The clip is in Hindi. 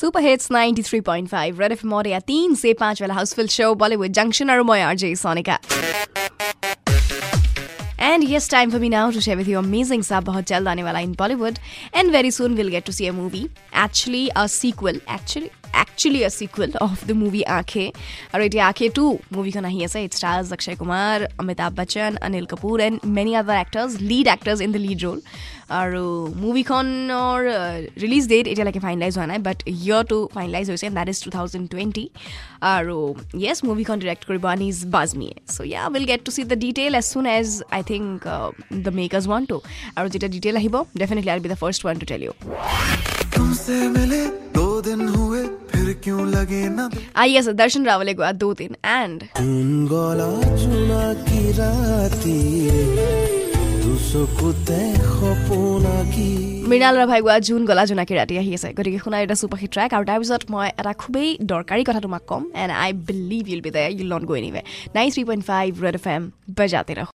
सुपर हिट्स 93.5 रेड एफएम और 3 से 5 वाला हाउसफुल शो बॉलीवुड जंक्शन अरुमोय RJ Sonika. And yes, time for me now to share with you amazing stuff बहुत जल्द आने वाला in Bollywood and very soon we'll get to see a movie, actually a sequel of the movie Aankhein. Alright, Aankhein 2 movie का नहीं ऐसा, it stars Akshay Kumar, Amitabh Bachchan, Anil Kapoor and many other actors, lead actors in the lead role. और मूवी कौन और रिलीज डेट एटालाके फाइनलाइज हुआ ना, बट ईयर टू फाइनलाइज होइसे एंड दैट इज 2020 और येस मूवी कौन डायरेक्ट करब Anees Bazmee. So yeah will get to see the detail as soon as I think the makers want to और जेटा डिटेल आहिबो definitely I will be the first one to tell you. तुमसे मिले 2 दिन हुए फिर क्यों लगे ना आईएस दर्शन रावल को 2 दिन एंड মৃণাল ৰাভাই গোৱা জুন গলা জোনাকী ৰাতি আহি আছে, গতিকে শুনা এটা চুপাৰহিট ট্ৰেক আৰু তাৰপিছত মই এটা খুবেই দৰকাৰী কথা তোমাক ক'ম and I believe you'll be there, you'll not go anyway. 93.5 red FM বজাতে ৰহ।